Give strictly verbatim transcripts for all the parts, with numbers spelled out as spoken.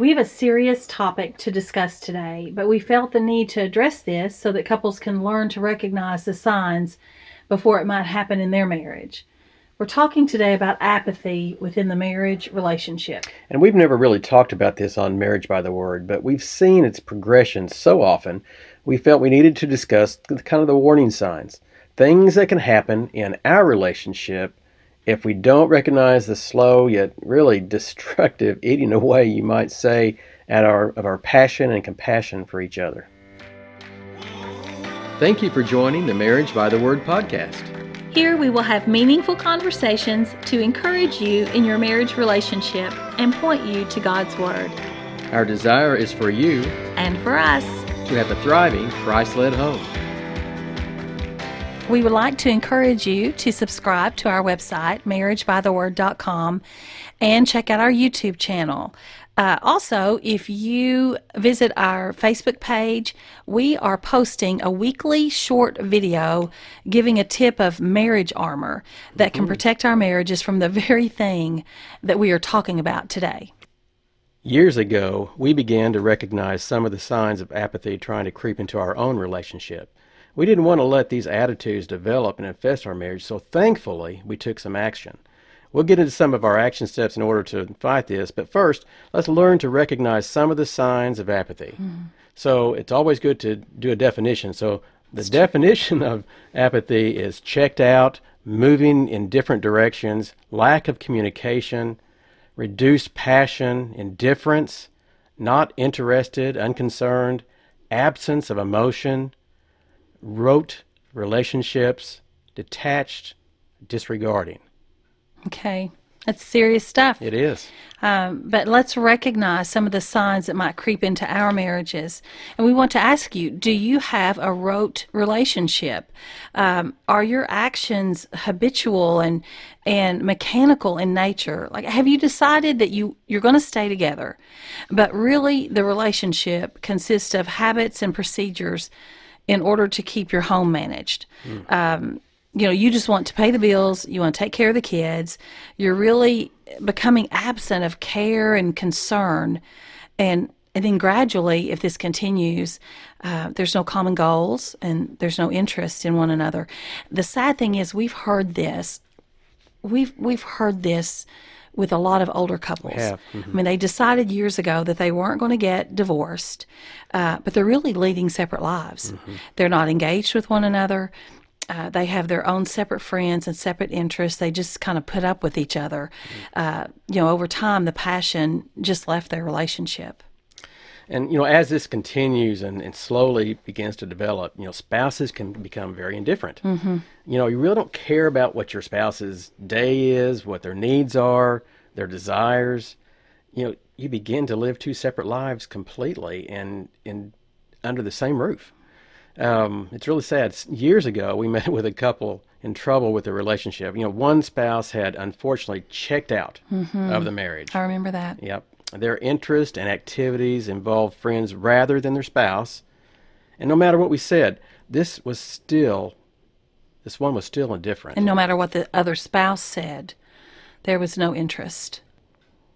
We have a serious topic to discuss today, but we felt the need to address this so that couples can learn to recognize the signs before it might happen in their marriage. We're talking today about apathy within the marriage relationship. And we've never really talked about this on Marriage by the Word, but we've seen its progression so often, we felt we needed to discuss kind of the warning signs, things that can happen in our relationship if we don't recognize the slow yet really destructive eating away, you might say, at our of our passion and compassion for each other. Thank you for joining the Marriage by the Word podcast. Here we will have meaningful conversations to encourage you in your marriage relationship and point you to God's Word. Our desire is for you and for us to have a thriving, Christ-led home. We would like to encourage you to subscribe to our website, marriage by the word dot com, and check out our YouTube channel. Uh, also, if you visit our Facebook page, we are posting a weekly short video giving a tip of marriage armor that can protect our marriages from the very thing that we are talking about today. Years ago, we began to recognize some of the signs of apathy trying to creep into our own relationship. We didn't want to let these attitudes develop and infest our marriage, so thankfully we took some action. We'll get into some of our action steps in order to fight this, but first, let's learn to recognize some of the signs of apathy. Mm. So it's always good to do a definition. So the That's definition true. of apathy is checked out, moving in different directions, lack of communication, reduced passion, indifference, not interested, unconcerned, absence of emotion, rote relationships, detached, disregarding. Okay, that's serious stuff. It is. Um, but let's recognize some of the signs that might creep into our marriages. And we want to ask you, do you have a rote relationship? Um, are your actions habitual and and mechanical in nature? Like, have you decided that you, you're going to stay together, but really the relationship consists of habits and procedures in order to keep your home managed? Mm. Um, you know, you just want to pay the bills, you want to take care of the kids, you're really becoming absent of care and concern. And, and then gradually, if this continues, uh, there's no common goals and there's no interest in one another. The sad thing is we've heard this. We've, we've heard this with a lot of older couples. Yeah. Mm-hmm. I mean, they decided years ago that they weren't going to get divorced, uh, but they're really leading separate lives. Mm-hmm. They're not engaged with one another. Uh, they have their own separate friends and separate interests. They just kind of put up with each other. Mm-hmm. Uh, you know, over time, the passion just left their relationship. And, you know, as this continues and, and slowly begins to develop, you know, spouses can become very indifferent. Mm-hmm. You know, you really don't care about what your spouse's day is, what their needs are, their desires. You know, you begin to live two separate lives completely and, and under the same roof. Um, it's really sad. Years ago, we met with a couple in trouble with their relationship. You know, one spouse had unfortunately checked out mm-hmm. of the marriage. I remember that. Yep. Their interests and activities involved friends rather than their spouse. And no matter what we said, this was still, this one was still indifferent. And no matter what the other spouse said, there was no interest.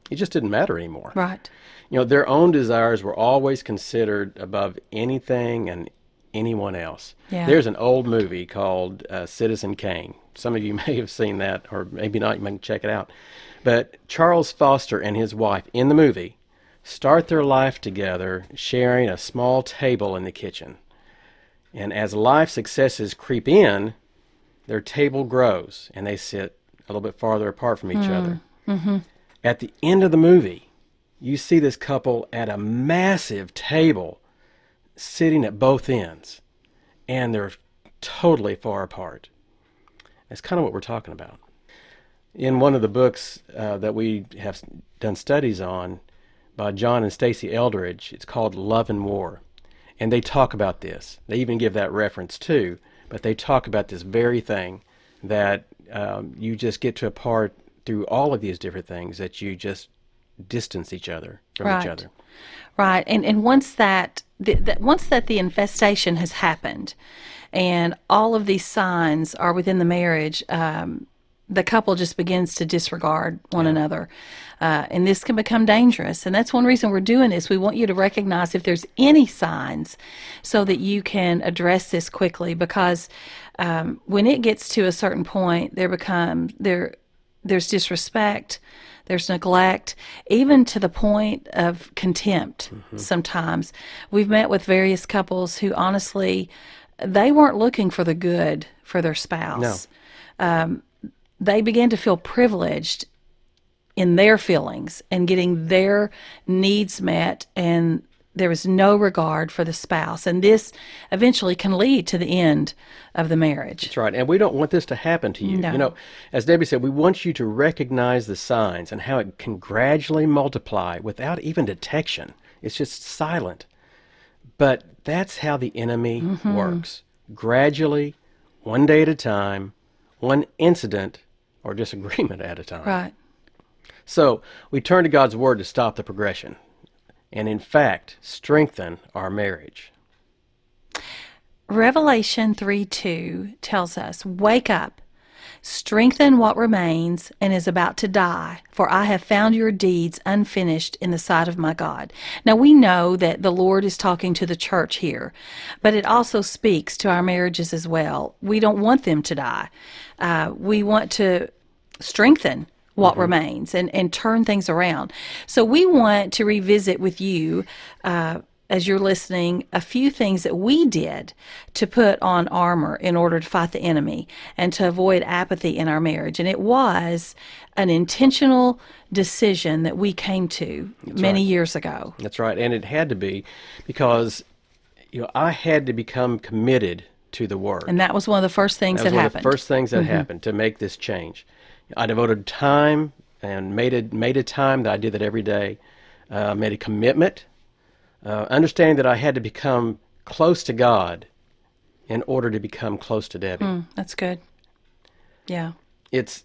It just didn't matter anymore. Right. You know, their own desires were always considered above anything and anyone else. Yeah. There's an old movie called uh, Citizen Kane. Some of you may have seen that, or maybe not. You might check it out. But Charles Foster and his wife in the movie start their life together, sharing a small table in the kitchen. And as life successes creep in, their table grows, and they sit a little bit farther apart from each mm. other. Mm-hmm. At the end of the movie, you see this couple at a massive table, sitting at both ends, and they're totally far apart. That's kind of what we're talking about. In one of the books uh, that we have done studies on by John and Stacey Eldridge, it's called Love and War. And they talk about this. They even give that reference too, but they talk about this very thing that um, you just get to a part through all of these different things that you just distance each other from right. each other. Right. And and once that, the, that once that the infestation has happened and all of these signs are within the marriage, um, the couple just begins to disregard one yeah. another. Uh, and this can become dangerous. And that's one reason we're doing this. We want you to recognize if there's any signs so that you can address this quickly, because um, when it gets to a certain point, there becomes, there, there's disrespect, there's neglect, even to the point of contempt mm-hmm. sometimes. We've met with various couples who honestly, they weren't looking for the good for their spouse. No. Um, they began to feel privileged in their feelings and getting their needs met, and there was no regard for the spouse. And this eventually can lead to the end of the marriage. That's right. And we don't want this to happen to you. No. You know, as Debbie said, we want you to recognize the signs and how it can gradually multiply without even detection. It's just silent. But that's how the enemy mm-hmm. works. Gradually, one day at a time, one incident or disagreement at a time. Right. So we turn to God's Word to stop the progression and, in fact, strengthen our marriage. Revelation three two tells us, "Wake up, strengthen what remains and is about to die, for I have found your deeds unfinished in the sight of my God." Now, we know that the Lord is talking to the church here, but it also speaks to our marriages as well. We don't want them to die. Uh, we want to strengthen what mm-hmm. remains and, and turn things around. So we want to revisit with you, uh, as you're listening, a few things that we did to put on armor in order to fight the enemy and to avoid apathy in our marriage. And it was an intentional decision that we came to That's many right. years ago. That's right. And it had to be, because you know I had to become committed to the Word. And that was one of the first things that, that one happened. One of the first things that mm-hmm. happened to make this change. I devoted time and made a, made a time that I did that every day. I uh, made a commitment, uh, understanding that I had to become close to God in order to become close to Debbie. Mm, that's good. Yeah. It's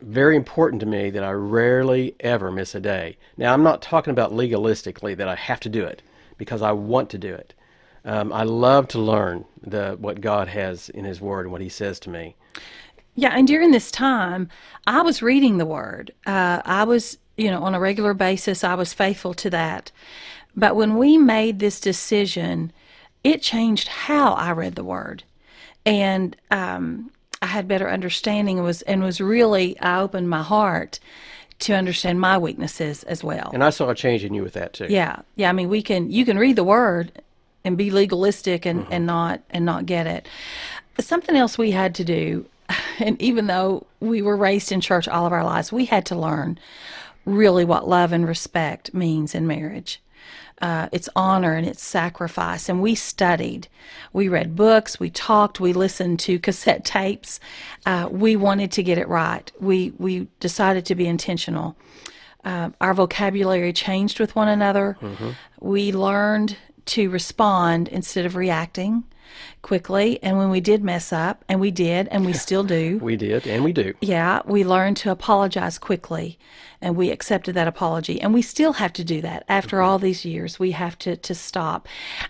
very important to me that I rarely ever miss a day. Now, I'm not talking about legalistically that I have to do it, because I want to do it. Um, I love to learn the what God has in His Word and what He says to me. Yeah, and during this time, I was reading the Word. Uh, I was, you know, on a regular basis, I was faithful to that. But when we made this decision, it changed how I read the Word. And um, I had better understanding, and was, and was really, I opened my heart to understand my weaknesses as well. And I saw a change in you with that, too. Yeah, yeah, I mean, we can, you can read the Word and be legalistic and, mm-hmm. and not and not get it. Something else we had to do, and even though we were raised in church all of our lives, we had to learn really what love and respect means in marriage. Uh, it's honor and it's sacrifice. And we studied. We read books. We talked. We listened to cassette tapes. Uh, we wanted to get it right. We, we decided to be intentional. Uh, our vocabulary changed with one another. Mm-hmm. We learned to respond instead of reacting quickly, and when we did mess up, and we did, and we still do. we did, and we do. Yeah, we learned to apologize quickly, and we accepted that apology, and we still have to do that. After mm-hmm. all these years, we have to, to stop.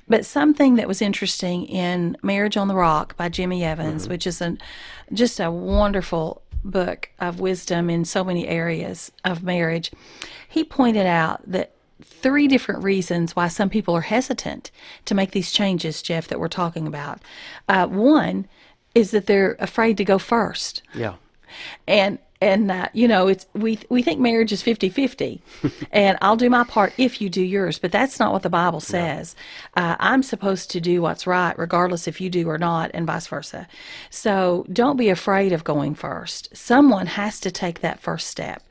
But something that was interesting in Marriage on the Rock by Jimmy Evans, mm-hmm. which is an, just a wonderful book of wisdom in so many areas of marriage, he pointed out that three different reasons why some people are hesitant to make these changes, Jeff, that we're talking about. Uh, one is that they're afraid to go first. Yeah. And, and uh, you know, it's we we think marriage is fifty-fifty, and I'll do my part if you do yours, but that's not what the Bible says. No. Uh, I'm supposed to do what's right, regardless if you do or not, and vice versa. So don't be afraid of going first. Someone has to take that first step.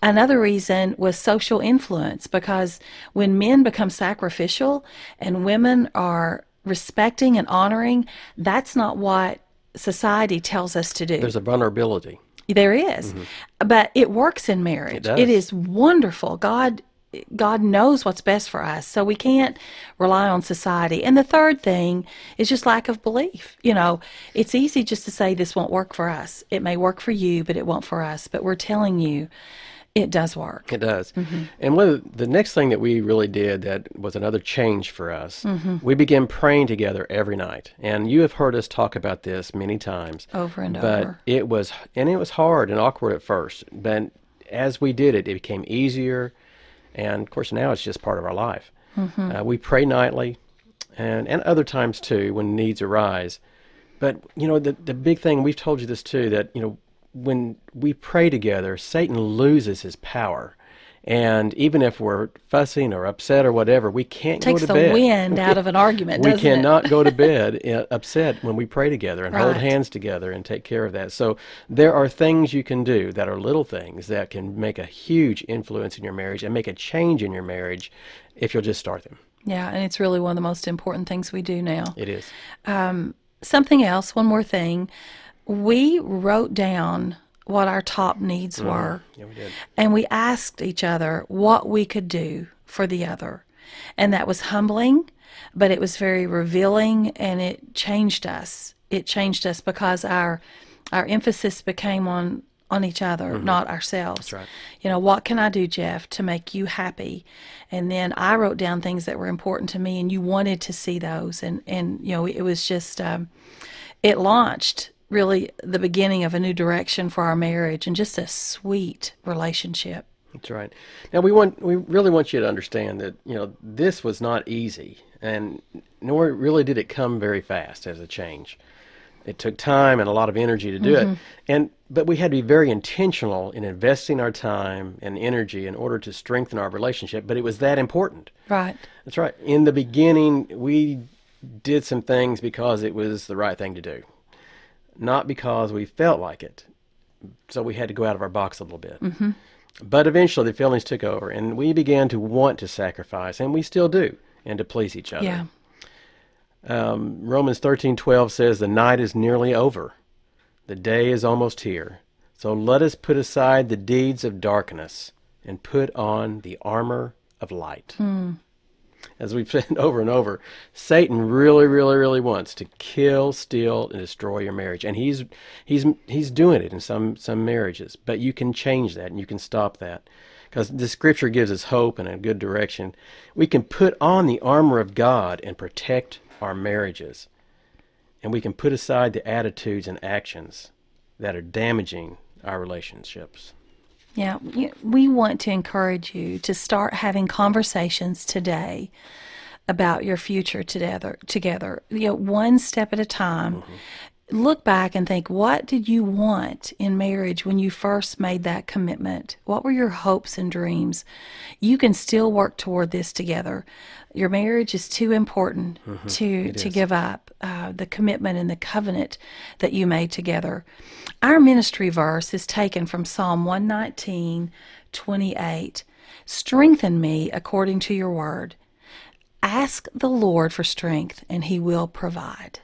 Another reason was social influence, because when men become sacrificial and women are respecting and honoring, that's not what society tells us to do. There's a vulnerability. There is, mm-hmm. but it works in marriage. It does. It is wonderful. God God knows what's best for us, so we can't rely on society. And the third thing is just lack of belief. You know, it's easy just to say this won't work for us. It may work for you, but it won't for us. But we're telling you It does work. It does. Mm-hmm. And one of the, the next thing that we really did that was another change for us, mm-hmm. we began praying together every night. And you have heard us talk about this many times. Over and but over. But it was, and it was hard and awkward at first. But as we did it, it became easier. And of course, now it's just part of our life. Mm-hmm. Uh, we pray nightly and, and other times too when needs arise. But, you know, the, the big thing, we've told you this too, that, you know, when we pray together, Satan loses his power. And even if we're fussing or upset or whatever, we can't go to bed. It takes the wind out of an argument, doesn't it? We cannot go to bed upset when we pray together and right. hold hands together and take care of that. So there are things you can do that are little things that can make a huge influence in your marriage and make a change in your marriage if you'll just start them. Yeah, and it's really one of the most important things we do now. It is. Um, something else, one more thing. We wrote down what our top needs mm-hmm. were, yeah, we did. And we asked each other what we could do for the other. And that was humbling, but it was very revealing, and it changed us. It changed us because our our emphasis became on, on each other, mm-hmm. not ourselves. That's right. You know, what can I do, Jeff, to make you happy? And then I wrote down things that were important to me, and you wanted to see those. And, and you know, it was just, um, it launched really the beginning of a new direction for our marriage and just a sweet relationship. That's right. Now we want we really want you to understand that, you know, this was not easy, and nor really did it come very fast as a change. It took time and a lot of energy to do mm-hmm. it. And but we had to be very intentional in investing our time and energy in order to strengthen our relationship, but it was that important. Right. That's right. In the beginning, we did some things because it was the right thing to do, not because we felt like it. So we had to go out of our box a little bit. Mm-hmm. But eventually the feelings took over, and we began to want to sacrifice, and we still do, and to please each other. Yeah. Um, Romans thirteen twelve says, "The night is nearly over. The day is almost here. So let us put aside the deeds of darkness and put on the armor of light." Mm. As we've said over and over, Satan really, really, really wants to kill, steal, and destroy your marriage. And he's he's he's doing it in some, some marriages. But you can change that, and you can stop that. Because the Scripture gives us hope and a good direction. We can put on the armor of God and protect our marriages. And we can put aside the attitudes and actions that are damaging our relationships. Yeah, we want to encourage you to start having conversations today about your future together. Together, you know, one step at a time. Mm-hmm. Look back and think, what did you want in marriage when you first made that commitment? What were your hopes and dreams? You can still work toward this together. Your marriage is too important mm-hmm. to to give up uh, the commitment and the covenant that you made together. Our ministry verse is taken from Psalm one nineteen, twenty-eight. "Strengthen me according to your word. Ask the Lord for strength, and he will provide."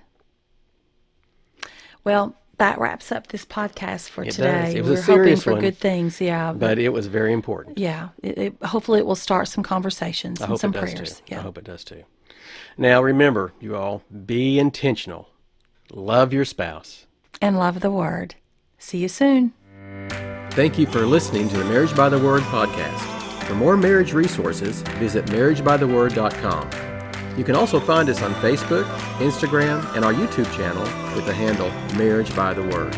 Well, that wraps up this podcast for it today. We're hoping for one, good things, yeah. But, but it was very important. Yeah. It, it, hopefully it will start some conversations I and some prayers. Yeah. I hope it does too. Now remember, you all, be intentional. Love your spouse. And love the Word. See you soon. Thank you for listening to the Marriage by the Word podcast. For more marriage resources, visit marriage by the word dot com. You can also find us on Facebook, Instagram, and our YouTube channel with the handle Marriage by the Word.